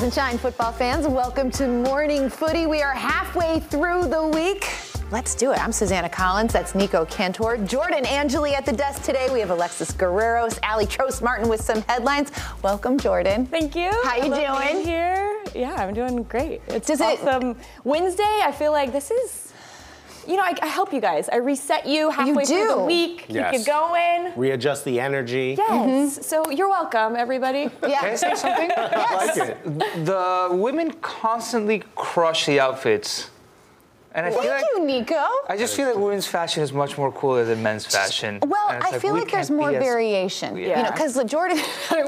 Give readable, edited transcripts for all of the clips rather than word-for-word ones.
And shine, football fans. Welcome to Morning Footy. We are halfway through the week. Let's do it. I'm Susannah Collins. That's Nico Cantor. Jordan Angeli at the desk today. We have Alexis Guerreros, Ali Trost-Martin with some headlines. Welcome, Jordan. Thank you. How you doing? Here. Yeah, I'm doing great. It's awesome. Wednesday, I feel like this is... You know, I help you guys. I reset you halfway through the week. Yes. You get going. Readjust the energy. Yes. Mm-hmm. So you're welcome, everybody. Yeah. Can I say something? Yes. I like it. The women constantly crush the outfits. And I feel you, Nico. I just feel like women's fashion is much more cooler than men's fashion. Well, I feel like there's more variation. Yeah. You know, because Jordan,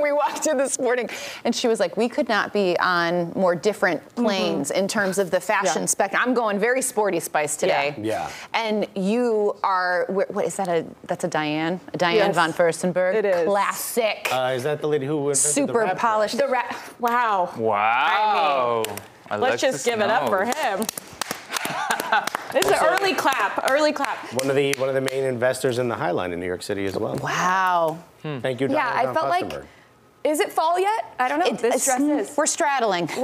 we walked in this morning, and she was like, we could not be on more different planes in terms of the fashion spec. I'm going very sporty spice today. Yeah. And you are, what is that? That's a Diane? A Diane von Furstenberg? It is. Classic. Is that the lady who invented the rap? Super polished. The rap. Wow. I mean, let's just give it up for him. It's an early clap. One of the main investors in the High Line in New York City as well. Wow. Thank you, Dr. I felt Fostenberg. Like, is it fall yet? I don't know. This dress is. We're straddling. I'm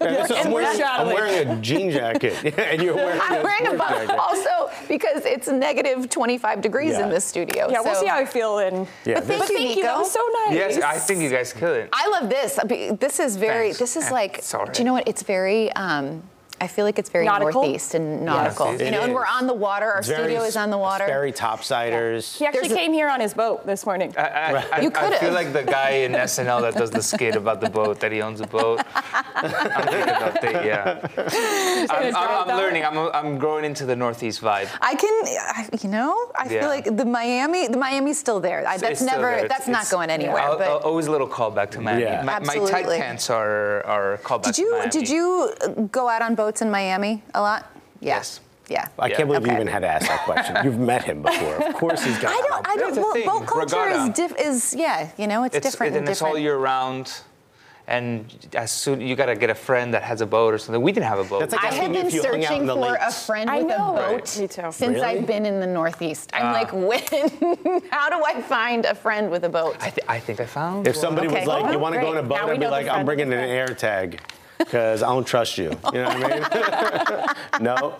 wearing a jean jacket, and you're wearing a jacket. Also, because it's negative 25 degrees in this studio. Yeah, so. We'll see how I feel in. Yeah, but thank you, that was so nice. Yes, I think you guys kill it. I love this. This is very, do you know what? It's very... I feel like it's very nautical. Northeast and nautical. Yes, you know, and we're on the water. Our studio is on the water. Very topsiders. Yeah. He actually came here on his boat this morning. I feel like the guy in SNL that does the skit about the boat, that he owns a boat. I'm thinking about that, I'm learning. I'm growing into the Northeast vibe. I feel like the Miami's still there. That's not going anywhere. Yeah. But always a little callback to Miami. Yeah. My tight pants are callback to Miami. Did you go out on boats in Miami a lot? Yeah. Yes. Yeah. I can't believe you even had to ask that question. You've met him before. Of course he's got boat culture is different. And it's all year round. And as soon you gotta get a friend that has a boat or something. We didn't have a boat. That's like I have been searching for a friend with a boat since I've been in the Northeast. I'm like, when? How do I find a friend with a boat? I think I found. If somebody was like, you want to go on a boat, I'd be like, I'm bringing an AirTag. Because I don't trust you. You know what I mean? No.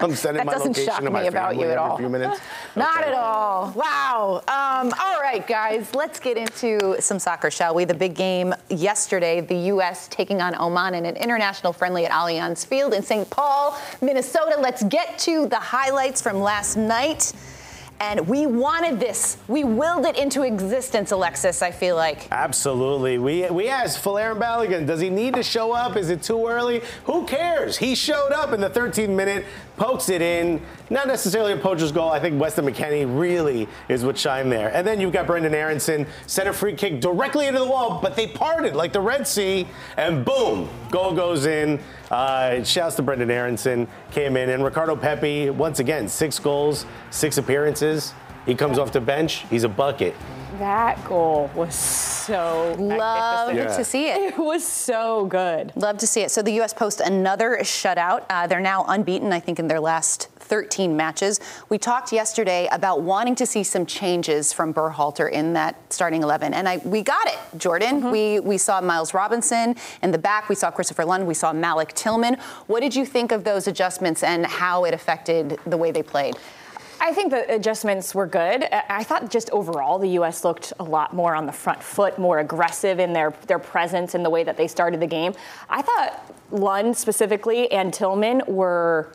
I'm sending my location to my family about you at all. Every few minutes. Not at all. Wow. All right, guys. Let's get into some soccer, shall we? The big game yesterday, the U.S. taking on Oman in an international friendly at Allianz Field in St. Paul, Minnesota. Let's get to the highlights from last night. And we wanted this. We willed it into existence, Alexis, I feel like. Absolutely. We asked Folarin Balogun, does he need to show up? Is it too early? Who cares? He showed up in the 13th minute, pokes it in. Not necessarily a poacher's goal. I think Weston McKennie really is what shined there. And then you've got Brenden Aaronson, set a free kick directly into the wall, but they parted like the Red Sea, and boom, goal goes in. Shouts to Brenden Aaronson, came in. And Ricardo Pepi, once again, 6 goals, 6 appearances. He comes off the bench. He's a bucket. That goal was so magnificent. Love to see it. It was so good. Love to see it. So the U.S. posts another shutout. They're now unbeaten, I think, in their last 13 matches. We talked yesterday about wanting to see some changes from Berhalter in that starting 11, and we got it, Jordan. Mm-hmm. We saw Miles Robinson in the back. We saw Kristoffer Lund. We saw Malik Tillman. What did you think of those adjustments and how it affected the way they played? I think the adjustments were good. I thought just overall the U.S. looked a lot more on the front foot, more aggressive in their presence and the way that they started the game. I thought Lund specifically and Tillman were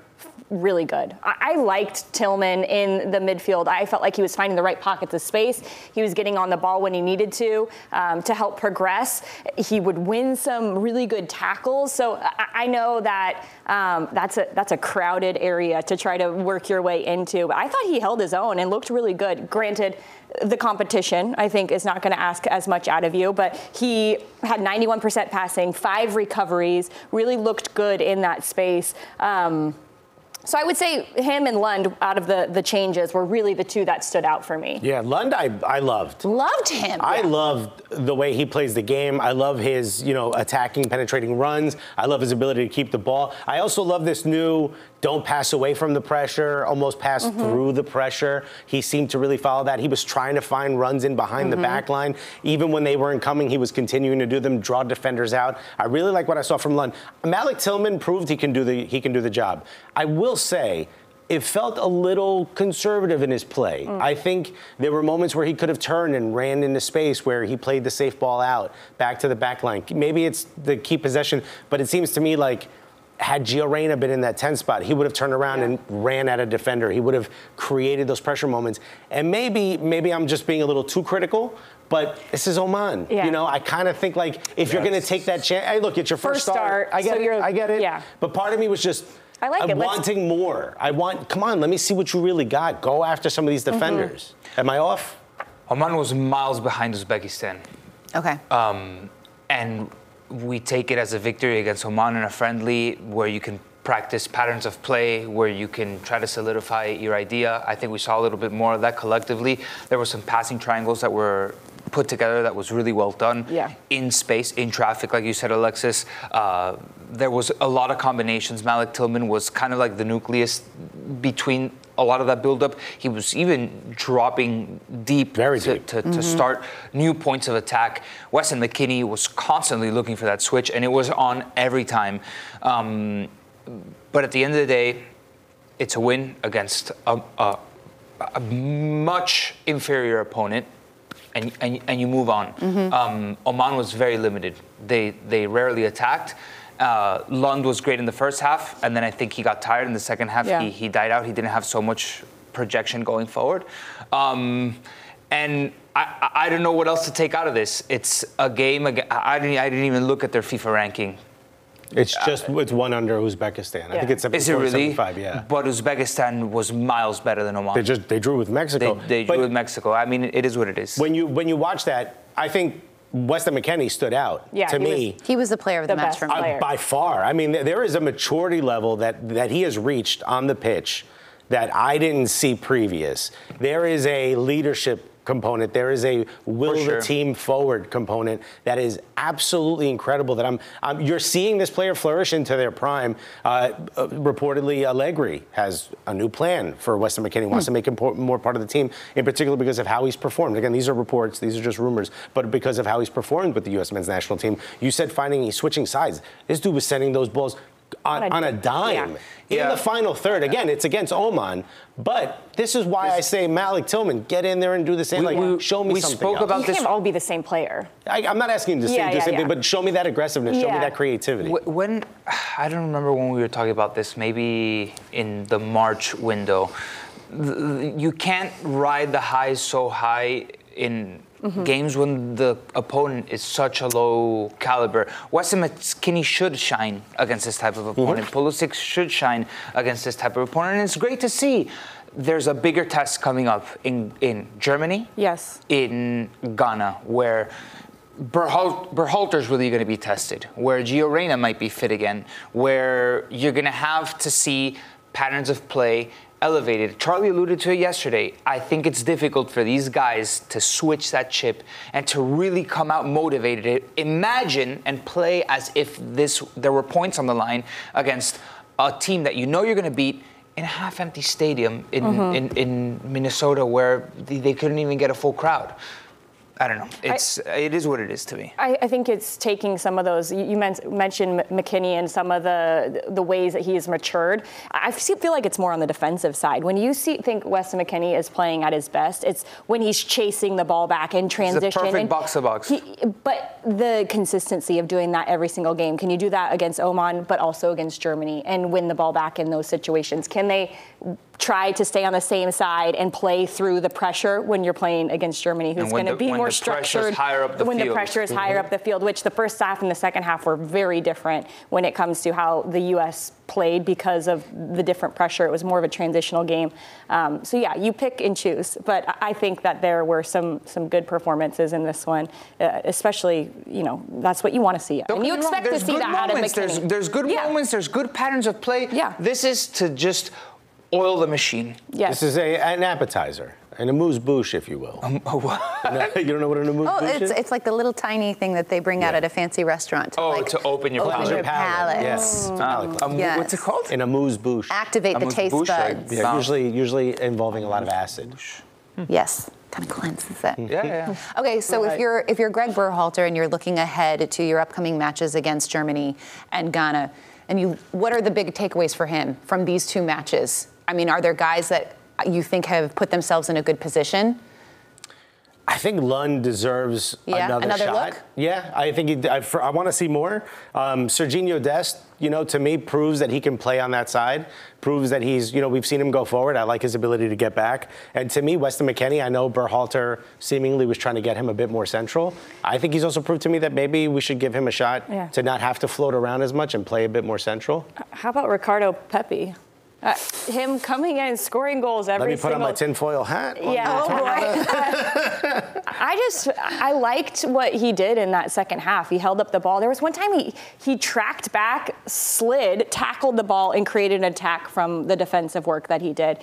really good. I liked Tillman in the midfield. I felt like he was finding the right pockets of space. He was getting on the ball when he needed to help progress. He would win some really good tackles. So I know that that's a crowded area to try to work your way into. But I thought he held his own and looked really good. Granted, the competition, I think, is not going to ask as much out of you, but he had 91% passing, 5 recoveries, really looked good in that space. So I would say him and Lund, out of the changes, were really the two that stood out for me. Yeah, Lund I loved. Loved him. I loved the way he plays the game. I love his, attacking, penetrating runs. I love his ability to keep the ball. I also love this new don't pass away from the pressure, almost pass through the pressure. He seemed to really follow that. He was trying to find runs in behind the back line. Even when they weren't coming, he was continuing to do them, draw defenders out. I really like what I saw from Lund. Malik Tillman proved he can do the job. I will say, it felt a little conservative in his play. I think there were moments where he could have turned and ran into space where he played the safe ball out, back to the back line. Maybe it's the key possession, but it seems to me like had Gio Reyna been in that 10 spot, he would have turned around and ran at a defender. He would have created those pressure moments. And maybe I'm just being a little too critical, but this is Oman. Yeah. I kind of think like if you're going to take that chance, hey, look, it's your first start. I get it. Yeah. But part of me was just wanting more. Come on, let me see what you really got. Go after some of these defenders. Am I off? Oman was miles behind Uzbekistan. Okay. And we take it as a victory against Oman in a friendly where you can practice patterns of play, where you can try to solidify your idea. I think we saw a little bit more of that collectively. There were some passing triangles that were put together that was really well done in space, in traffic, like you said, Alexis. There was a lot of combinations. Malik Tillman was kind of like the nucleus between a lot of that buildup. He was even dropping deep, to start new points of attack. Weston McKennie was constantly looking for that switch, and it was on every time. But at the end of the day, it's a win against a much inferior opponent, and you move on. Oman was very limited. They rarely attacked. Lund was great in the first half, and then I think he got tired in the second half. He died out. He didn't have so much projection going forward. And I don't know what else to take out of this. It's a game. I didn't even look at their FIFA ranking. It's just it's one under Uzbekistan. I think it's 74, is it really? 75, But Uzbekistan was miles better than Oman. They drew with Mexico. They drew with Mexico. I mean, it is what it is. When you watch that, I think Weston McKennie stood out to me. He was the player of the match by far. I mean, there is a maturity level that he has reached on the pitch that I didn't see previous. There is a leadership component. There is a will the team forward component that is absolutely incredible. That you're seeing this player flourish into their prime. Reportedly, Allegri has a new plan for Weston McKennie. Wants to make him more part of the team, in particular because of how he's performed. Again, these are reports; these are just rumors. But because of how he's performed with the U.S. Men's National Team, you said switching sides. This dude was sending those balls on a dime in the final third. Again, it's against Oman, but this is why I say Malik Tillman, get in there and do the same. Show me something. You can't all be the same player. I'm not asking you to do the same thing, but show me that aggressiveness. Show me that creativity. I don't remember when we were talking about this. Maybe in the March window, you can't ride the highs so high in games when the opponent is such a low caliber. Weston McKennie should shine against this type of opponent. Pulisic should shine against this type of opponent. And it's great to see. There's a bigger test coming up in Germany. Yes. In Ghana, where Berhalter's really going to be tested, where Gio Reyna might be fit again, where you're going to have to see patterns of play elevated. Charlie alluded to it yesterday. I think it's difficult for these guys to switch that chip and to really come out motivated. Imagine and play as if there were points on the line against a team that you know you're going to beat in a half-empty stadium in Minnesota where they couldn't even get a full crowd. I don't know. It is what it is to me. I think it's taking some of those. You mentioned McKennie and some of the ways that he has matured. I feel like it's more on the defensive side. When you think Weston McKennie is playing at his best, it's when he's chasing the ball back in transition. It's a perfect box-to-box. But the consistency of doing that every single game. Can you do that against Oman, but also against Germany, and win the ball back in those situations? Can they try to stay on the same side and play through the pressure when you're playing against Germany, who's going to be more structured when the pressure is higher up the field, which the first half and the second half were very different when it comes to how the U.S. played because of the different pressure. It was more of a transitional game. So, yeah, you pick and choose. But I think that there were some good performances in this one, especially, you know, that's what you want to see. And you expect to see that out of McKennie. There's good moments. There's good patterns of play. Yeah. This is to just oil the machine. Yes. This is an appetizer. An amuse-bouche, if you will. What? No, you don't know what an amuse-bouche is? It's like the little tiny thing that they bring out at a fancy restaurant. To open your palate. Yes. Yes. What's it called? An amuse-bouche. Activate the taste buds. Yeah, usually involving a lot of acid. Yes. Kind of cleanses it. Yeah. Okay, so if you're Greg Berhalter and you're looking ahead to your upcoming matches against Germany and Ghana, and what are the big takeaways for him from these two matches? I mean, are there guys that you think have put themselves in a good position? I think Lund deserves another shot. Look? Yeah, I think I want to see more. Serginho Dest, to me, proves that he can play on that side, proves that he's, we've seen him go forward. I like his ability to get back. And to me, Weston McKennie, I know Berhalter seemingly was trying to get him a bit more central. I think he's also proved to me that maybe we should give him a shot to not have to float around as much and play a bit more central. How about Ricardo Pepi? Him coming in and scoring goals every single... Let me put on my tinfoil hat. I liked what he did in that second half. He held up the ball. There was one time he tracked back, slid, tackled the ball, and created an attack from the defensive work that he did.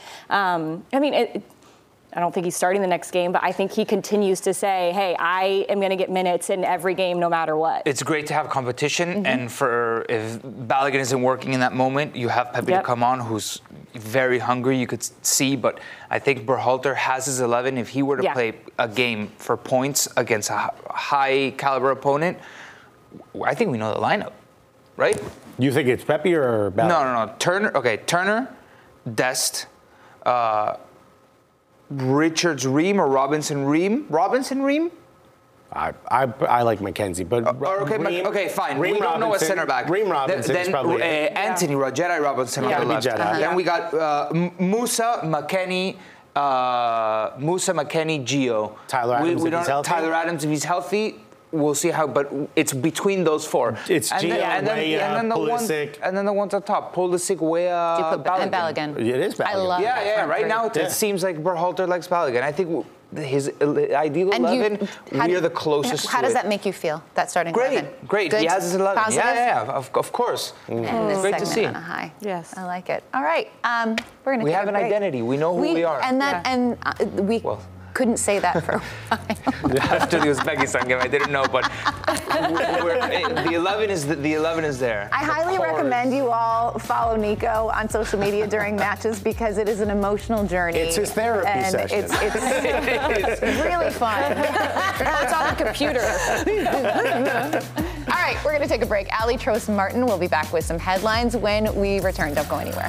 I don't think he's starting the next game, but I think he continues to say, hey, I am going to get minutes in every game no matter what. It's great to have competition, and if Balogun isn't working in that moment, you have Pepi to come on, who's very hungry, you could see, but I think Berhalter has his 11. If he were to play a game for points against a high-caliber opponent, I think we know the lineup, right? You think it's Pepi or Balogun? No. Turner, Dest, Richards Ream or Robinson Ream? I like McKenzie, but fine. Ream, we don't know a center back. Ream Robinson is probably Anthony Jedi Robinson on the left. Then we got Musa McKennie, Gio. Tyler Adams. We don't know Tyler Adams if he's healthy. We'll see how, but it's between those four. It's Gio, Pulisic. And then the ones up top, Pulisic, Weah, Balogun. It is Balogun. I love that. Right now, it seems like Berhalter likes Balogun. I think his ideal 11, we are the closest to it. How does that make you feel, that starting 11? Great. He has his 11. Positive? Yeah, of course. It's great to see. On a high. Yes. I like it. All right. We're going to have an identity. We know who we are. And we couldn't say that for a while. After the Uzbekistan game, I didn't know, but the 11 is there. I highly recommend you all follow Nico on social media during matches because it is an emotional journey. It's his therapy session. It's really fun. It's on the computer. All right, we're going to take a break. Ali Trost-Martin will be back with some headlines when we return. Don't go anywhere.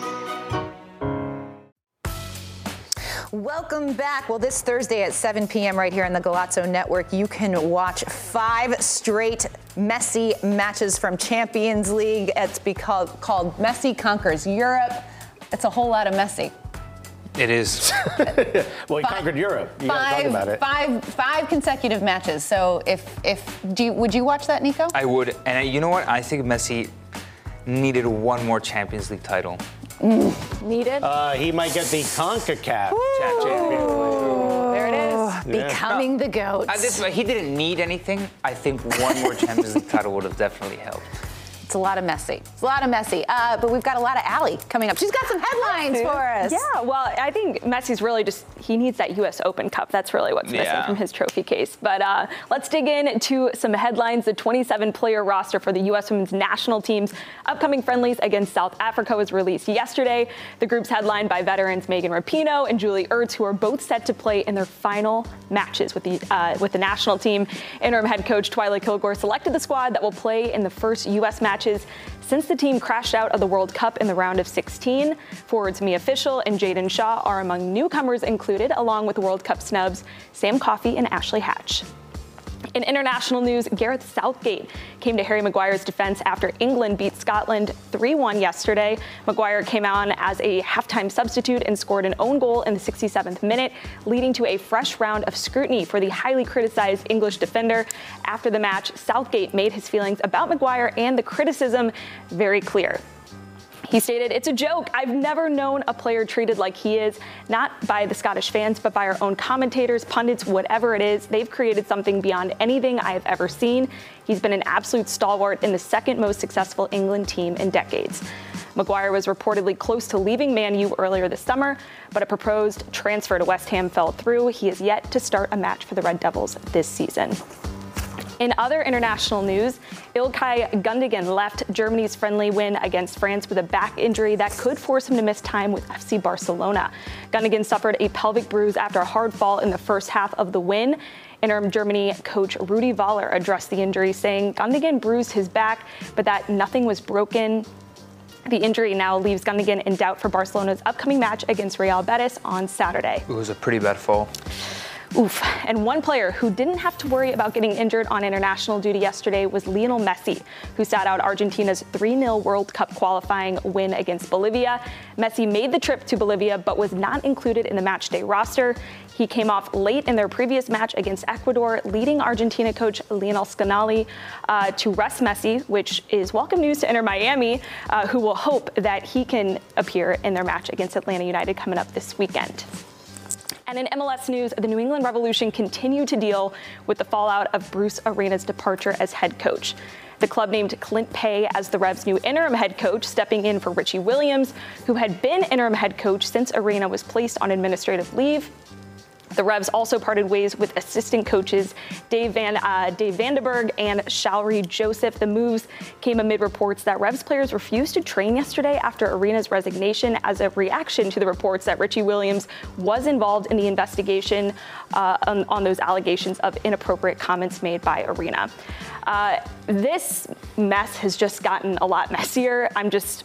Welcome back. Well, this Thursday at 7 p.m. right here on the Galazzo Network, you can watch 5 straight Messi matches from Champions League. It's called Messi Conquers Europe. It's a whole lot of messy. It is. Well, he conquered Europe. You got to talk about it. Five consecutive matches. So would you watch that, Nico? I would. And you know what? I think Messi needed one more Champions League title. Needed? He might get the CONCACAF Champions League. There it is. Yeah. Becoming the GOAT. He didn't need anything. I think one more Champions League title would have definitely helped. It's a lot of messy. It's a lot of messy. But we've got a lot of Ali coming up. She's got some headlines for us. Yeah, well, I think Messi's really he needs that U.S. Open Cup. That's really what's missing from his trophy case. But let's dig in to some headlines. The 27-player roster for the U.S. women's national team's upcoming friendlies against South Africa was released yesterday. The group's headlined by veterans Megan Rapinoe and Julie Ertz, who are both set to play in their final matches with the national team. Interim head coach Twyla Kilgore selected the squad that will play in the first U.S. match since the team crashed out of the World Cup in the round of 16. Forwards Mia Fischel and Jaden Shaw are among newcomers included, along with World Cup snubs Sam Coffey and Ashley Hatch. In international news, Gareth Southgate came to Harry Maguire's defense after England beat Scotland 3-1 yesterday. Maguire came on as a halftime substitute and scored an own goal in the 67th minute, leading to a fresh round of scrutiny for the highly criticized English defender. After the match, Southgate made his feelings about Maguire and the criticism very clear. He stated, "It's a joke. I've never known a player treated like he is, not by the Scottish fans, but by our own commentators, pundits, whatever it is. They've created something beyond anything I have ever seen. He's been an absolute stalwart in the second most successful England team in decades." Maguire was reportedly close to leaving Man U earlier this summer, but a proposed transfer to West Ham fell through. He is yet to start a match for the Red Devils this season. In other international news, Ilkay Gundogan left Germany's friendly win against France with a back injury that could force him to miss time with FC Barcelona. Gundogan suffered a pelvic bruise after a hard fall in the first half of the win. Interim Germany coach Rudi Völler addressed the injury, saying Gundogan bruised his back, but that nothing was broken. The injury now leaves Gundogan in doubt for Barcelona's upcoming match against Real Betis on Saturday. It was a pretty bad fall. Oof. And one player who didn't have to worry about getting injured on international duty yesterday was Lionel Messi, who sat out Argentina's 3-0 World Cup qualifying win against Bolivia. Messi made the trip to Bolivia, but was not included in the matchday roster. He came off late in their previous match against Ecuador, leading Argentina coach Lionel Scaloni to rest Messi, which is welcome news to Inter Miami, who will hope that he can appear in their match against Atlanta United coming up this weekend. And in MLS news, the New England Revolution continue to deal with the fallout of Bruce Arena's departure as head coach. The club named Clint Pay as the Revs' new interim head coach, stepping in for Richie Williams, who had been interim head coach since Arena was placed on administrative leave. The Revs also parted ways with assistant coaches Dave Vandenberg and Shawry Joseph. The moves came amid reports that Revs players refused to train yesterday after Arena's resignation as a reaction to the reports that Richie Williams was involved in the investigation on those allegations of inappropriate comments made by Arena. This mess has just gotten a lot messier. I'm just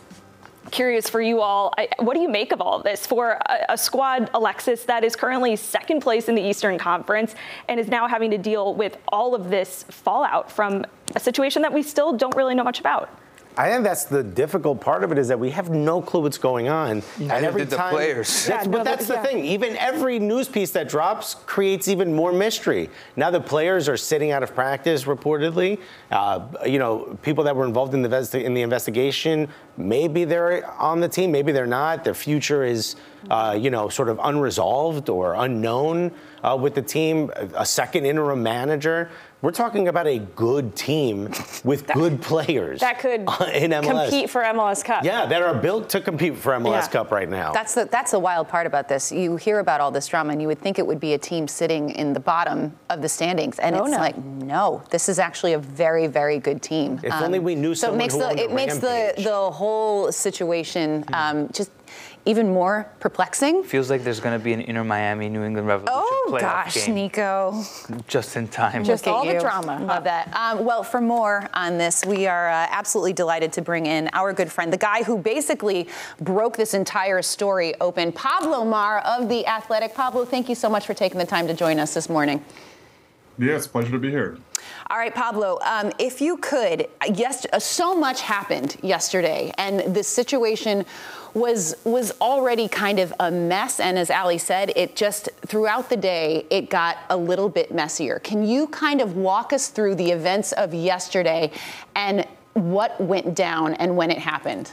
curious for you all, what do you make of all of this for a squad, Alexis, that is currently second place in the Eastern Conference and is now having to deal with all of this fallout from a situation that we still don't really know much about? I think that's the difficult part of it, is that we have no clue what's going on. Yeah. And every time, the players. That's the thing. Even every news piece that drops creates even more mystery. Now the players are sitting out of practice reportedly. People that were involved in the investigation, maybe they're on the team, maybe they're not. Their future is sort of unresolved or unknown with the team. A second interim manager. We're talking about a good team with good players that could in MLS. Compete for MLS Cup. Yeah, that are built to compete for MLS Cup right now. That's the wild part about this. You hear about all this drama, and you would think it would be a team sitting in the bottom of the standings, and this is actually a very, very good team. If only we knew someone who owned a rampage. It makes the whole situation just even more perplexing. Feels like there's going to be an Inter Miami New England Revolution playoff game. Nico. Just in time. Just all the drama. Love that. Well, for more on this, we are absolutely delighted to bring in our good friend, the guy who basically broke this entire story open, Pablo Mar of The Athletic. Pablo, thank you so much for taking the time to join us this morning. Yeah, it's a pleasure to be here. All right, Pablo, if you could, yes, so much happened yesterday, and the situation was already kind of a mess. And as Ali said, it just throughout the day, it got a little bit messier. Can you kind of walk us through the events of yesterday and what went down and when it happened?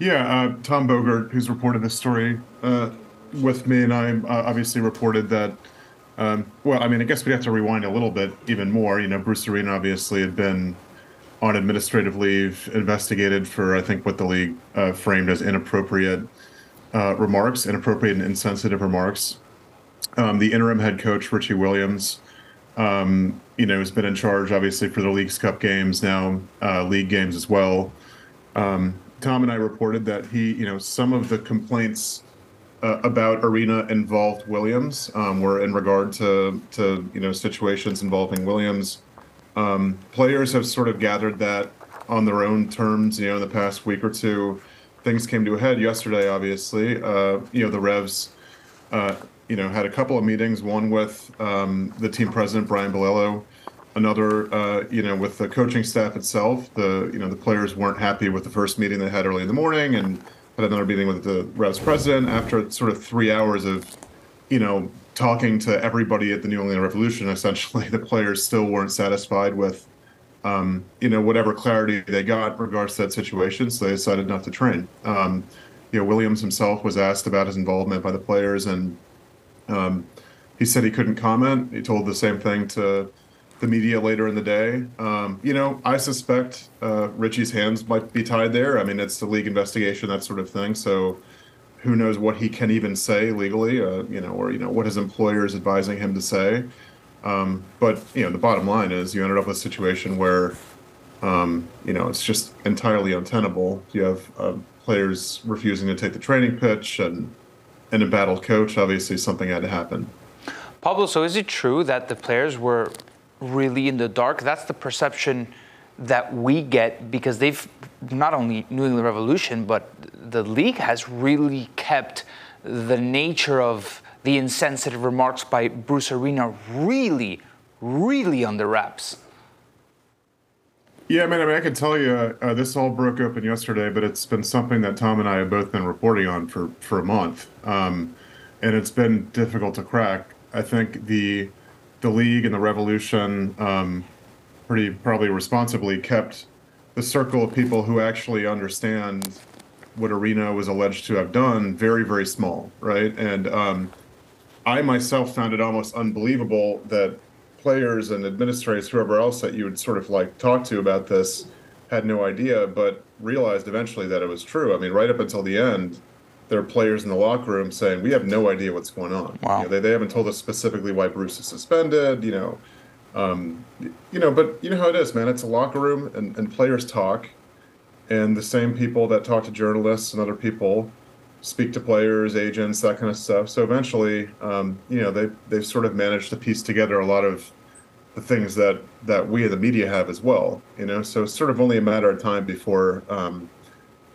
Yeah, Tom Bogert, who's reported this story with me, and I obviously reported that, well, I mean, I guess we have to rewind a little bit even more. You know, Bruce Arena obviously had been on administrative leave, investigated for, I think, what the league framed as inappropriate remarks, inappropriate and insensitive remarks. The interim head coach, Richie Williams, you know, has been in charge, obviously, for the League's Cup games, now league games as well. Tom and I reported that he, you know, some of the complaints about Arena involved Williams were in regard to, you know, situations involving Williams. Players have sort of gathered that on their own terms, you know, in the past week or two. Things came to a head yesterday, obviously. You know, the Revs, you know, had a couple of meetings, one with the team president, Brian Bilello, another, you know, with the coaching staff itself. The, you know, the players weren't happy with the first meeting they had early in the morning, and had another meeting with the Revs president after sort of 3 hours of, you know, talking to everybody at the New Orleans Revolution. Essentially, the players still weren't satisfied with, you know, whatever clarity they got in regards to that situation, so they decided not to train. You know, Williams himself was asked about his involvement by the players, and he said he couldn't comment. He told the same thing to the media later in the day. You know, I suspect Richie's hands might be tied there. I mean, it's the league investigation, that sort of thing, so who knows what he can even say legally, you know, or, you know, what his employer is advising him to say. But, you know, the bottom line is you ended up with a situation where, you know, it's just entirely untenable. You have players refusing to take the training pitch and an embattled coach. Obviously, something had to happen. Pablo, so is it true that the players were really in the dark? That's the perception that we get, because they've not only New England Revolution, but the league has really kept the nature of the insensitive remarks by Bruce Arena really, really under wraps. Yeah, man, I mean, I can tell you this all broke open yesterday, but it's been something that Tom and I have both been reporting on for a month. And it's been difficult to crack. I think the league and the Revolution pretty probably responsibly kept the circle of people who actually understand what Arena was alleged to have done very, very small, right? And I myself found it almost unbelievable that players and administrators, whoever else that you would sort of like talk to about this, had no idea, but realized eventually that it was true. I mean, right up until the end, there are players in the locker room saying, we have no idea what's going on. Wow. You know, they haven't told us specifically why Bruce is suspended, you know. You know, but you know how it is, man. It's a locker room, and players talk, and the same people that talk to journalists and other people speak to players, agents, that kind of stuff. So eventually, you know, they've sort of managed to piece together a lot of the things that we in the media have as well. You know, so it's sort of only a matter of time before,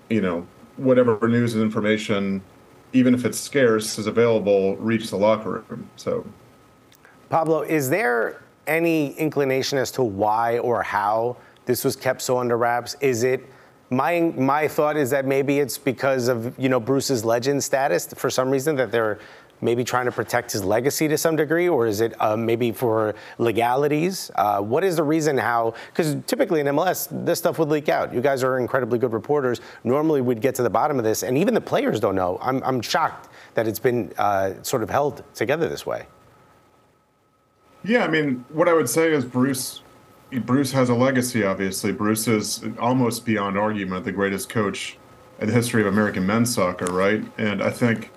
you know, whatever news and information, even if it's scarce, is available, reach the locker room. So, Pablo, is there any inclination as to why or how this was kept so under wraps? Is it my thought is that maybe it's because of, you know, Bruce's legend status for some reason, that they're maybe trying to protect his legacy to some degree, or is it maybe for legalities? What is the reason how? Because typically in MLS, this stuff would leak out. You guys are incredibly good reporters. Normally we'd get to the bottom of this, and even the players don't know. I'm shocked that it's been sort of held together this way. Yeah, I mean, what I would say is Bruce has a legacy, obviously. Bruce is almost beyond argument the greatest coach in the history of American men's soccer, right? And I think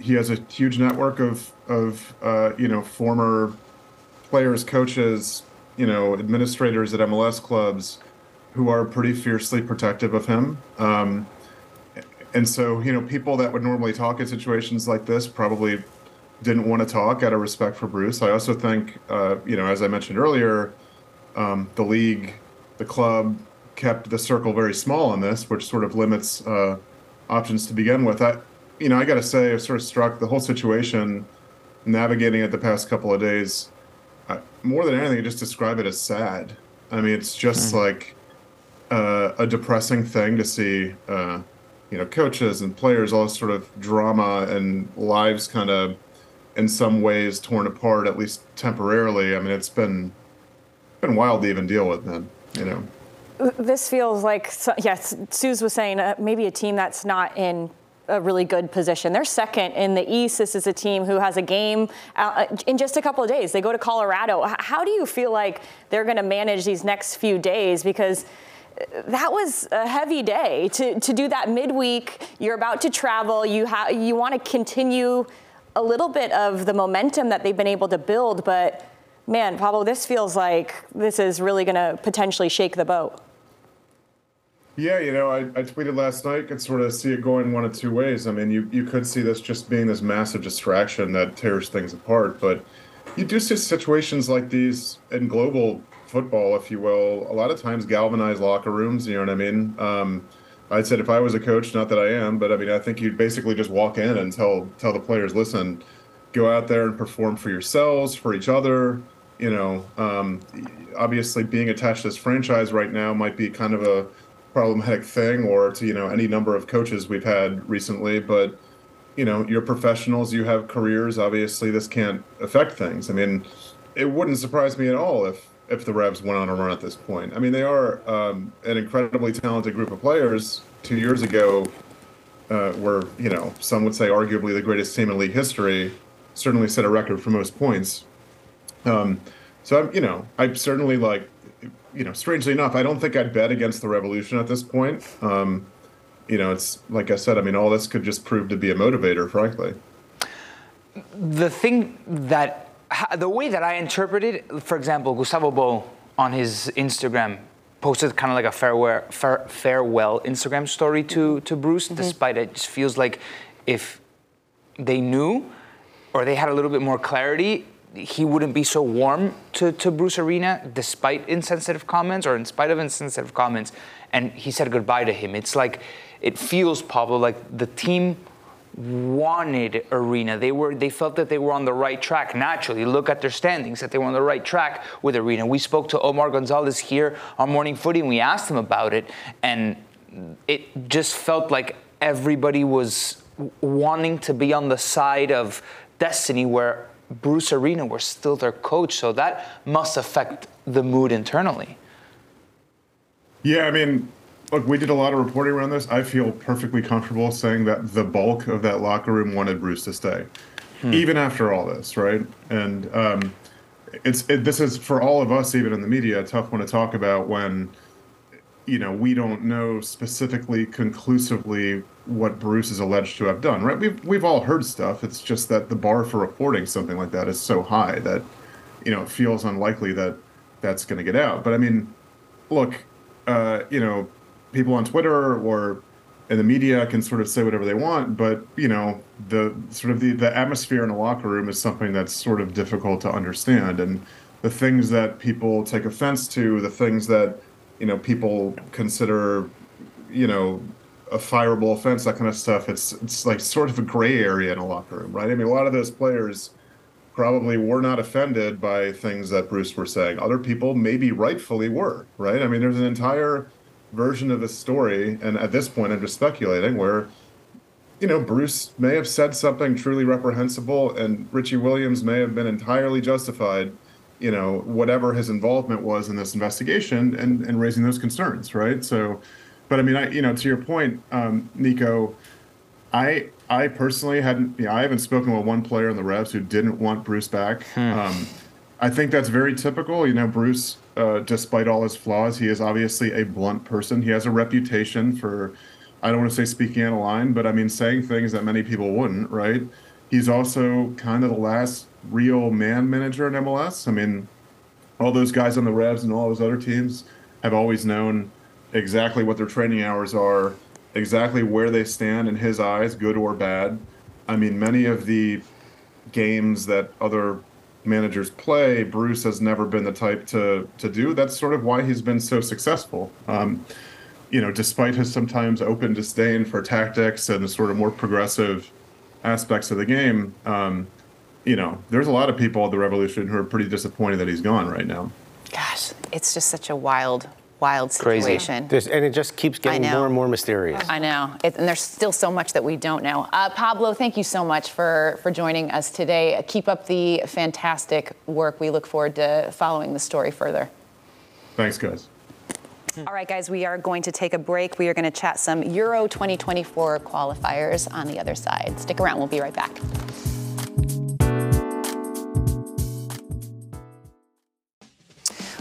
he has a huge network of you know, former players, coaches, you know, administrators at MLS clubs who are pretty fiercely protective of him. And so, you know, people that would normally talk in situations like this probably didn't want to talk out of respect for Bruce. I also think, you know, as I mentioned earlier, the league, the club kept the circle very small on this, which sort of limits options to begin with. You know, I got to say, I was sort of struck the whole situation navigating it the past couple of days. more than anything, just describe it as sad. I mean, it's just like a depressing thing to see, you know, coaches and players, all sort of drama and lives kind of in some ways torn apart, at least temporarily. I mean, it's been wild to even deal with, man, you know. This feels like, yes, Suze was saying, maybe a team that's not in a really good position. They're second in the East. This is a team who has a game in just a couple of days. They go to Colorado. How do you feel like they're going to manage these next few days? Because that was a heavy day to do that midweek. You're about to travel. You want to continue a little bit of the momentum that they've been able to build. But, man, Pablo, this feels like this is really going to potentially shake the boat. Yeah, you know, I tweeted last night, could sort of see it going one of two ways. I mean, you could see this just being this massive distraction that tears things apart. But you do see situations like these in global football, if you will, a lot of times galvanize locker rooms, you know what I mean? I said if I was a coach, not that I am, but I mean, I think you'd basically just walk in and tell the players, listen, go out there and perform for yourselves, for each other. You know, obviously being attached to this franchise right now might be kind of a problematic thing, or to, you know, any number of coaches we've had recently, but, you know, you're professionals, you have careers, obviously this can't affect things. I mean, it wouldn't surprise me at all if the Rebs went on a run at this point. I mean, they are an incredibly talented group of players. 2 years ago were, you know, some would say arguably the greatest team in league history, certainly set a record for most points. So I'm, you know, I certainly like, you know, strangely enough, I don't think I'd bet against the Revolution at this point. You know, it's like I said, I mean, all this could just prove to be a motivator, frankly. The thing that, the way that I interpreted, for example, Gustavo Bo on his Instagram posted kind of like a farewell Instagram story to Bruce, despite it just feels like if they knew or they had a little bit more clarity, he wouldn't be so warm to Bruce Arena despite insensitive comments or in spite of insensitive comments. And he said goodbye to him. It's like, it feels, Pablo, like the team wanted Arena. They felt that they were on the right track. Naturally, look at their standings, that they were on the right track with Arena. We spoke to Omar Gonzalez here on Morning Footy, and we asked him about it. And it just felt like everybody was wanting to be on the side of destiny where Bruce Arena were still their coach, so that must affect the mood internally. Yeah, I mean, look, we did a lot of reporting around this. I feel perfectly comfortable saying that the bulk of that locker room wanted Bruce to stay, even after all this, right? And this is, for all of us, even in the media, a tough one to talk about when, you know, we don't know specifically, conclusively what Bruce is alleged to have done, right? We've all heard stuff. It's just that the bar for reporting something like that is so high that, you know, it feels unlikely that that's going to get out. But I mean, look, you know, people on Twitter or in the media can sort of say whatever they want, but, you know, the sort of the atmosphere in a locker room is something that's sort of difficult to understand. And the things that people take offense to, the things that, you know, people consider, you know, a fireable offense, that kind of stuff. It's like sort of a gray area in a locker room, right? I mean, a lot of those players probably were not offended by things that Bruce were saying. Other people maybe rightfully were, right? I mean, there's an entire version of this story, and at this point I'm just speculating, where, you know, Bruce may have said something truly reprehensible and Richie Williams may have been entirely justified, you know, whatever his involvement was in this investigation and raising those concerns, right? So, but I mean, you know, to your point, Nico, I personally hadn't, you know, I haven't spoken with one player in the Revs who didn't want Bruce back. I think that's very typical. You know, Bruce, despite all his flaws, he is obviously a blunt person. He has a reputation for, I don't want to say speaking out of line, but I mean, saying things that many people wouldn't, right? He's also kind of the last real man manager in MLS. I mean, all those guys on the Revs and all those other teams have always known exactly what their training hours are, exactly where they stand in his eyes, good or bad. I mean, many of the games that other managers play, Bruce has never been the type to do. That's sort of why he's been so successful. You know, despite his sometimes open disdain for tactics and the sort of more progressive aspects of the game, you know, there's a lot of people at the Revolution who are pretty disappointed that he's gone right now. Gosh, it's just such a wild situation. Crazy. And it just keeps getting more and more mysterious. I know. And there's still so much that we don't know. Pablo, thank you so much for joining us today. Keep up the fantastic work. We look forward to following the story further. Thanks, guys. All right, guys, we are going to take a break. We are going to chat some Euro 2024 qualifiers on the other side. Stick around. We'll be right back.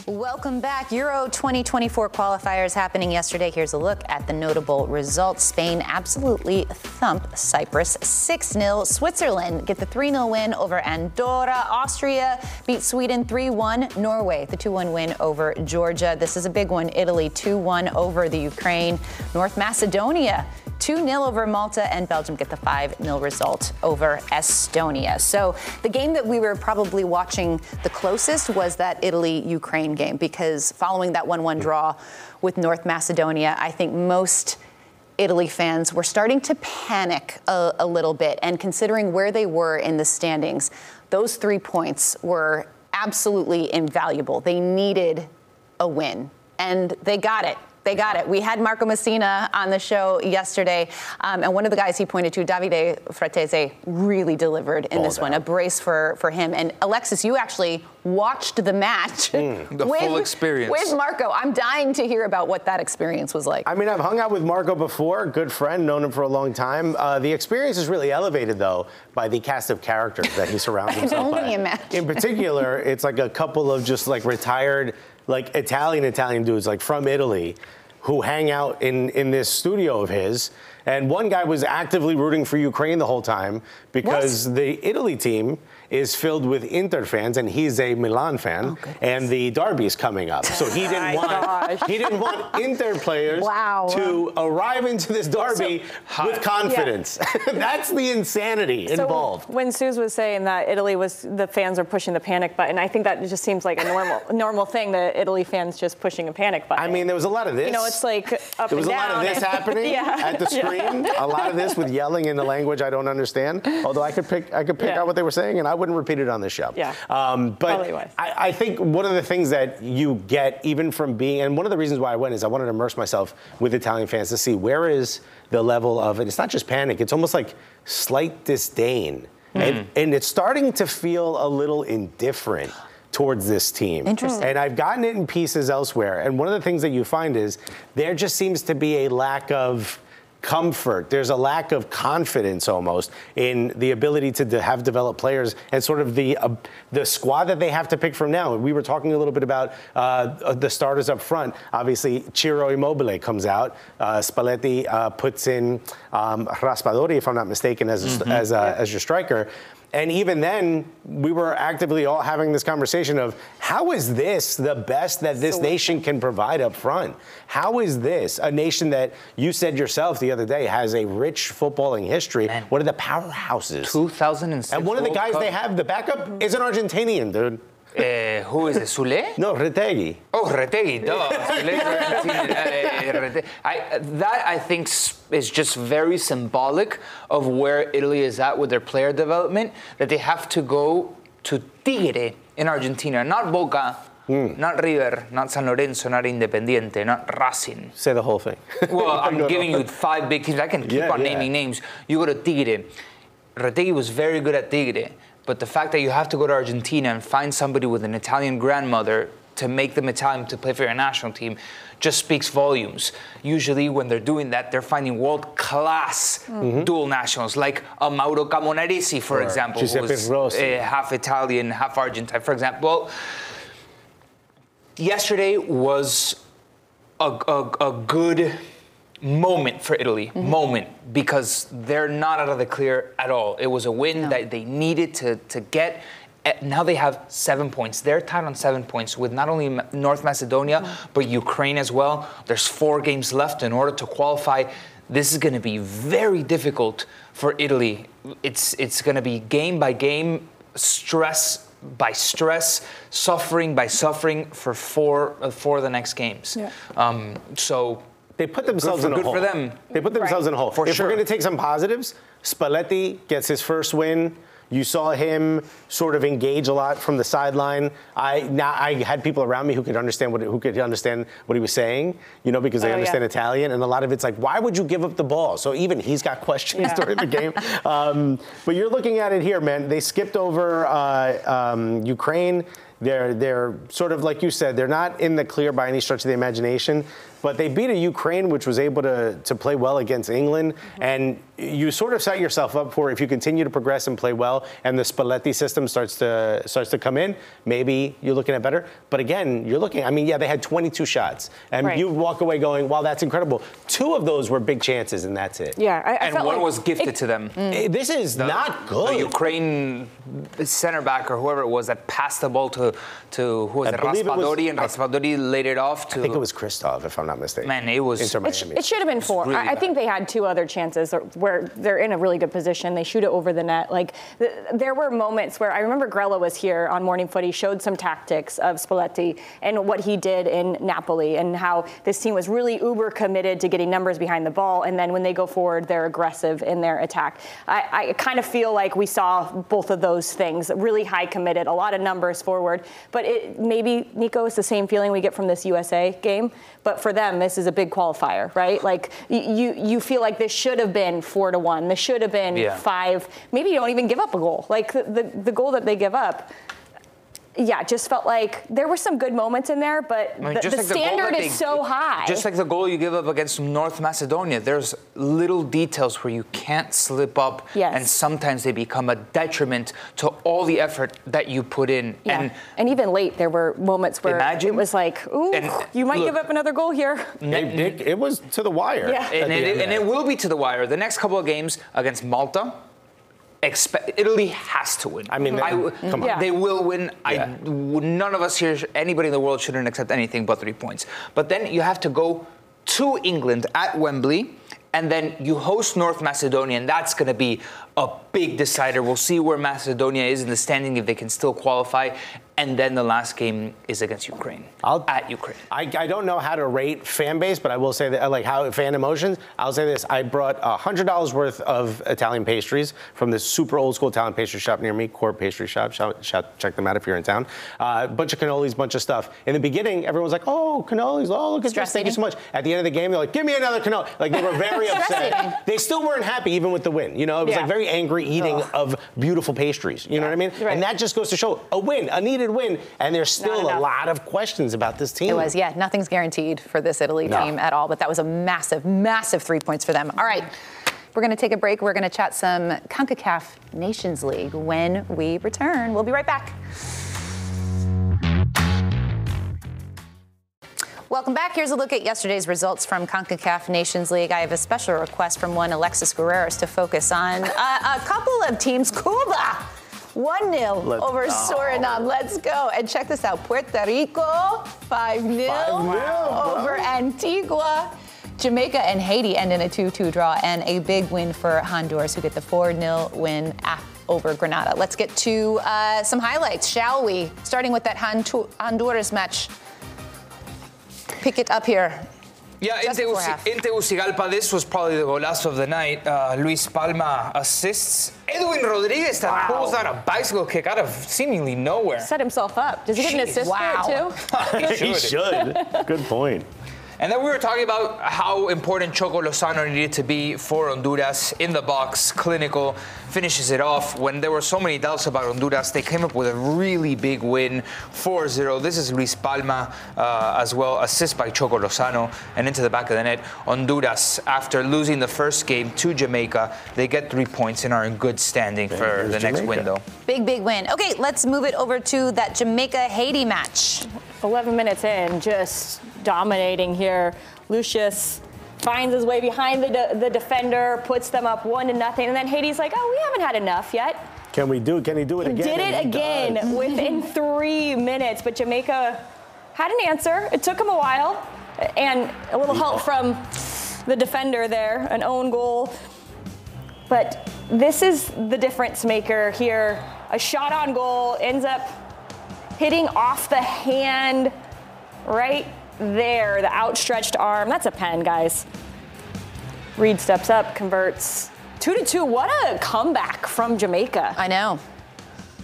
Welcome back. Euro 2024 qualifiers happening yesterday. Here's a look at the notable results. Spain absolutely thumped Cyprus 6-0. Switzerland get the 3-0 win over Andorra. Austria beat Sweden 3-1. Norway, the 2-1 win over Georgia. This is a big one. Italy 2-1 over the Ukraine. North Macedonia 2-0 over Malta, and Belgium get the 5-0 result over Estonia. So the game that we were probably watching the closest was that Italy-Ukraine game, because following that 1-1 draw with North Macedonia, I think most Italy fans were starting to panic a little bit. And considering where they were in the standings, those 3 points were absolutely invaluable. They needed a win, and they got it. They got it. We had Marco Messina on the show yesterday, and one of the guys he pointed to, Davide Fratese, really delivered in this one. A brace for him. And Alexis, you actually watched the match. Full experience. With Marco. I'm dying to hear about what that experience was like. I mean, I've hung out with Marco before, good friend, known him for a long time. The experience is really elevated, though, by the cast of characters that he surrounds himself by. In particular, it's like a couple of just like retired like Italian dudes, like from Italy, who hang out in this studio of his. And one guy was actively rooting for Ukraine the whole time because the Italy team is filled with Inter fans, and he's a Milan fan, and the derby's coming up. So he didn't want Inter players to arrive into this derby with confidence. Yeah. That's the insanity involved. When Suze was saying that Italy was, the fans are pushing the panic button, I think that just seems like a normal thing, the Italy fans just pushing a panic button. I mean, there was a lot of this. You know, it's like up there was and down. A lot of this happening at the screen. A lot of this with yelling in a language I don't understand. Although I could pick out what they were saying, and I wouldn't repeat it on this show. Yeah. But I think one of the things that you get even from being, and one of the reasons why I went is I wanted to immerse myself with Italian fans to see where is the level of, and it's not just panic, it's almost like slight disdain. And it's starting to feel a little indifferent towards this team. Interesting. And I've gotten it in pieces elsewhere. And one of the things that you find is there just seems to be a lack of comfort. There's a lack of confidence almost in the ability to have developed players and sort of the squad that they have to pick from now. We were talking a little bit about the starters up front. Obviously, Ciro Immobile comes out. Spalletti puts in Raspadori, if I'm not mistaken, as your striker. And even then, we were actively all having this conversation of how is this the best that this nation can provide up front? How is this a nation that you said yourself the other day has a rich footballing history? Man. One of the powerhouses. 2006 and one of the guys World Cup. They have, the backup, is an Argentinian, dude. Who is it, Sule? No, Retegui. Oh, Retegui, duh. That, I think, is just very symbolic of where Italy is at with their player development, that they have to go to Tigre in Argentina, not Boca, not River, not San Lorenzo, not Independiente, not Racing. Say the whole thing. Well, I'm giving you five big teams. I can keep on naming names. You go to Tigre. Retegui was very good at Tigre. But the fact that you have to go to Argentina and find somebody with an Italian grandmother to make them Italian to play for your national team just speaks volumes. Usually when they're doing that, they're finding world-class dual nationals, like Mauro Camonaresi, for example, who was half Italian, half Argentine, for example. Well, yesterday was a good moment for Italy, because they're not out of the clear at all. It was a win that they needed to get. Now they have 7 points. They're tied on 7 points with not only North Macedonia, but Ukraine as well. There's 4 games left in order to qualify. This is going to be very difficult for Italy. It's going to be game by game, stress by stress, suffering by suffering for four of the next games. Yeah. They put themselves in a hole. Good for them. They put themselves in a hole. If we're going to take some positives, Spalletti gets his first win. You saw him sort of engage a lot from the sideline. I had people around me who could understand what he was saying, you know, because they understand Italian. And a lot of it's like, why would you give up the ball? So even he's got questions during the game. But you're looking at it here, man. They skipped over Ukraine. They're sort of, like you said, they're not in the clear by any stretch of the imagination, but they beat a Ukraine which was able to play well against England, and you sort of set yourself up for, if you continue to progress and play well, and the Spalletti system starts to come in, maybe you're looking at better. But again, you're looking, I mean, yeah, they had 22 shots, and you walk away going, wow, that's incredible. Two of those were big chances, and that's it. Yeah, I and one like was gifted to them. This is not good. The Ukraine center back or whoever it was that passed the ball to who was it? Raspadori, and Raspadori laid it off to. I think it was Kristoffer, if I'm not mistaken. Man, it was. It should have been four. Really I think they had two other chances where they're in a really good position. They shoot it over the net. Like there were moments where I remember Grella was here on Morning Footy, showed some tactics of Spalletti and what he did in Napoli and how this team was really uber committed to getting numbers behind the ball, and then when they go forward, they're aggressive in their attack. I kind of feel like we saw both of those things. Really high committed, a lot of numbers forward. But maybe, Nico, it's the same feeling we get from this USA game. But for them, this is a big qualifier, right? Like, you feel like this should have been 4-1. This should have been 5. Maybe you don't even give up a goal. Like, the goal that they give up, just felt like there were some good moments in there, but the standard is so high. Just like the goal you give up against North Macedonia, there's little details where you can't slip up, and sometimes they become a detriment to all the effort that you put in. And even late, there were moments where it was like, ooh, you might give up another goal here. It was to the wire. Yeah. And it will be to the wire. The next couple of games against Malta, Italy has to win. I mean, come on. They will win. None of us here, anybody in the world, shouldn't accept anything but 3 points. But then you have to go to England at Wembley, and then you host North Macedonia, and that's going to be a big decider. We'll see where Macedonia is in the standing, if they can still qualify. And then the last game is against Ukraine, at Ukraine. I don't know how to rate fan base, but I will say that, like, how fan emotions, I'll say this. I brought $100 worth of Italian pastries from this super old-school Italian pastry shop near me, Core Pastry Shop. Check them out if you're in town. Bunch of cannolis, bunch of stuff. In the beginning, everyone was like, oh, cannolis, oh, look at this, thank you so much. At the end of the game, they're like, give me another cannoli. Like, they were very upset. They still weren't happy, even with the win. You know, it was like very angry eating of beautiful pastries. You know what I mean? Right. And that just goes to show a win, a needed win, and there's still a lot of questions about this team. It was, nothing's guaranteed for this Italy team at all, but that was a massive, massive 3 points for them. All right, we're going to take a break. We're going to chat some CONCACAF Nations League when we return. We'll be right back. Welcome back. Here's a look at yesterday's results from CONCACAF Nations League. I have a special request from one Alexis Guerreros to focus on a couple of teams. Cuba! 1-0 over Suriname. Let's go. And check this out. Puerto Rico, 5-0 over Antigua. Jamaica and Haiti end in a 2-2 draw, and a big win for Honduras, who get the 4-0 win over Grenada. Let's get to some highlights, shall we? Starting with that Honduras match. Pick it up here. Yeah, in Tegucigalpa, this was probably the golazo of the night. Luis Palma assists Edwin Rodriguez that pulls out a bicycle kick out of seemingly nowhere. Set himself up. Does he get an assist for it, too? He should. Good point. And then we were talking about how important Choco Lozano needed to be for Honduras in the box. Clinical, finishes it off. When there were so many doubts about Honduras, they came up with a really big win, 4-0. This is Luis Palma as well, assist by Choco Lozano, and into the back of the net. Honduras, after losing the first game to Jamaica, they get 3 points and are in good standing for the next window. Big win. Okay, let's move it over to that Jamaica-Haiti match. 11 minutes in, just dominating here. Lucius finds his way behind the defender, puts them up 1-0, and then Haiti's like, oh, we haven't had enough yet. Can he do it again? Did it again within 3 minutes, but Jamaica had an answer. It took him a while, and a little help from the defender there, an own goal. But this is the difference maker here. A shot on goal ends up hitting off the hand right there, the outstretched arm. That's a pen, guys. Reed steps up, converts. 2-2. What a comeback from Jamaica. I know.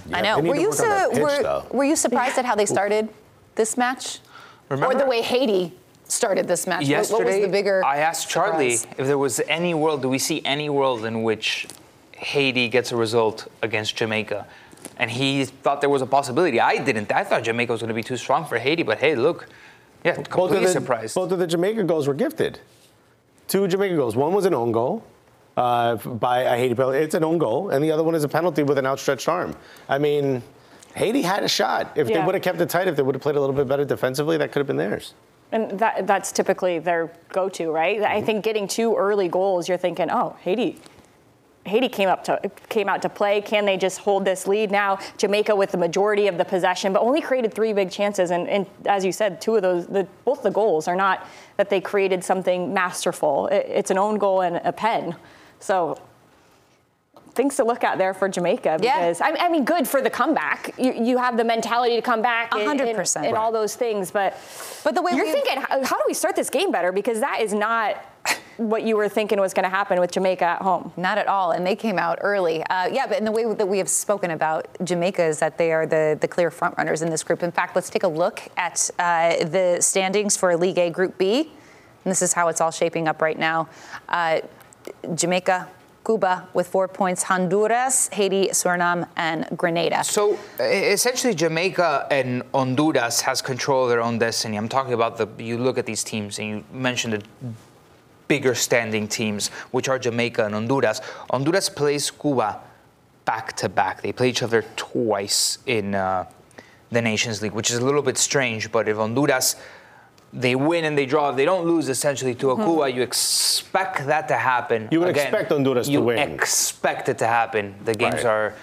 Yeah, I know. Were you surprised at how they started this match? Remember? Or the way Haiti started this match? Yesterday, what was the bigger I asked Charlie surprise? If there was any world, do we see any world in which Haiti gets a result against Jamaica? And he thought there was a possibility. I didn't. I thought Jamaica was going to be too strong for Haiti, but hey, look. Yeah, completely surprised. Both of the Jamaica goals were gifted. Two Jamaica goals. One was an own goal. By a Haiti penalty. It's an own goal, and the other one is a penalty with an outstretched arm. I mean, Haiti had a shot. If they would have kept it tight, if they would have played a little bit better defensively, that could have been theirs. And that's typically their go-to, right? Mm-hmm. I think getting two early goals, you're thinking, oh, Haiti came out to play. Can they just hold this lead? Now Jamaica with the majority of the possession, but only created three big chances. And as you said, two of those, both the goals are not that they created something masterful. It's an own goal and a pen. So things to look at there for Jamaica. Because I mean, good for the comeback. You have the mentality to come back. 100%. And all those things. But the way you're thinking, how do we start this game better? Because that is not what you were thinking was going to happen with Jamaica at home. Not at all, and they came out early. But in the way that we have spoken about Jamaica is that they are the clear front runners in this group. In fact, let's take a look at the standings for League A Group B. And this is how it's all shaping up right now. Jamaica, Cuba with 4 points, Honduras, Haiti, Suriname, and Grenada. So essentially Jamaica and Honduras has control of their own destiny. I'm talking about you look at these teams and you mentioned the bigger standing teams, which are Jamaica and Honduras. Honduras plays Cuba back-to-back. They play each other twice in the Nations League, which is a little bit strange, but if Honduras, they win and they draw, if they don't lose essentially to Cuba, you expect that to happen. You would expect Honduras to win. You expect it to happen. The games are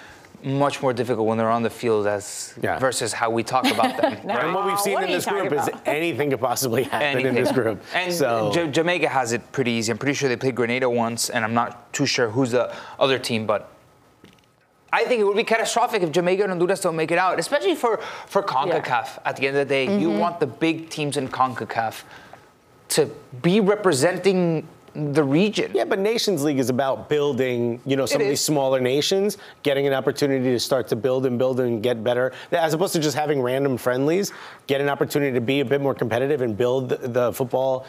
much more difficult when they're on the field versus how we talk about them. No. Right? And what we've seen in this group is anything could possibly happen in this group. And so Jamaica has it pretty easy. I'm pretty sure they played Grenada once, and I'm not too sure who's the other team, but I think it would be catastrophic if Jamaica and Honduras don't make it out, especially for CONCACAF. Yeah. At the end of the day, you want the big teams in CONCACAF to be representing the region. Yeah, but Nations League is about building, some of these smaller nations, getting an opportunity to start to build and get better, as opposed to just having random friendlies, get an opportunity to be a bit more competitive and build the football,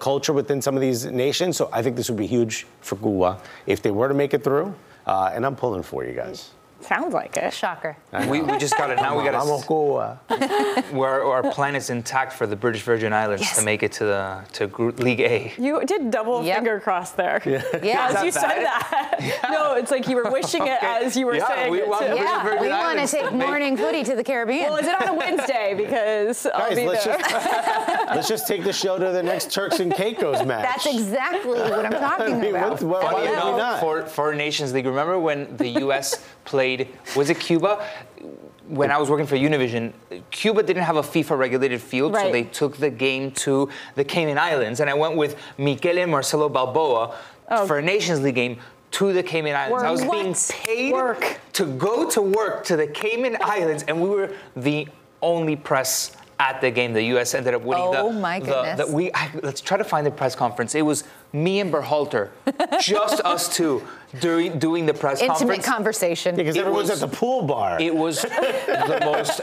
culture within some of these nations. So I think this would be huge for Cuba if they were to make it through. And I'm pulling for you guys. Sounds like it. Shocker. We just got it. Now we got to. Our plan is intact for the British Virgin Islands to make it to League A. You did double finger cross there. Yeah. As you said that. Yeah. No, it's like you were wishing it as you were saying it. We want to take morning foodie to the Caribbean. Well, is it on a Wednesday? Because I'll be there. Let's just take the show to the next Turks and Caicos match. That's exactly what I'm talking about. Why would we not? For Nations League, remember when the U.S. played? Was it Cuba? When I was working for Univision, Cuba didn't have a FIFA-regulated field, so they took the game to the Cayman Islands. And I went with Michele Marcelo Balboa for a Nations League game to the Cayman Islands. I was being paid to go to work to the Cayman Islands, and we were the only press at the game. The U.S. ended up winning. Oh, my goodness. Let's try to find the press conference. It was me and Berhalter, just us two, doing the press conference. Intimate conversation. Because everyone was at the pool bar. It was the most,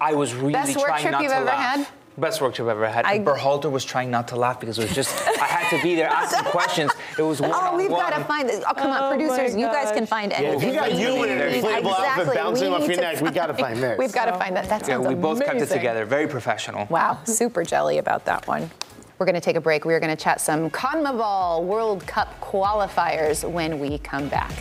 I was really trying not to laugh. Best work trip you've ever had? Best work trip I've ever had. And Berhalter was trying not to laugh because it was just, I had to be there asking questions. It was one-on-one. Oh, we've got to find this. Oh, come on, producers, you guys can find anything. We got you in an inflatable outfit bouncing off your neck. We've got to find this. We've got to find that. That sounds amazing. We both kept it together. Very professional. Wow, super jelly about that one. We're going to take a break. We are going to chat some CONMEBOL World Cup qualifiers when we come back.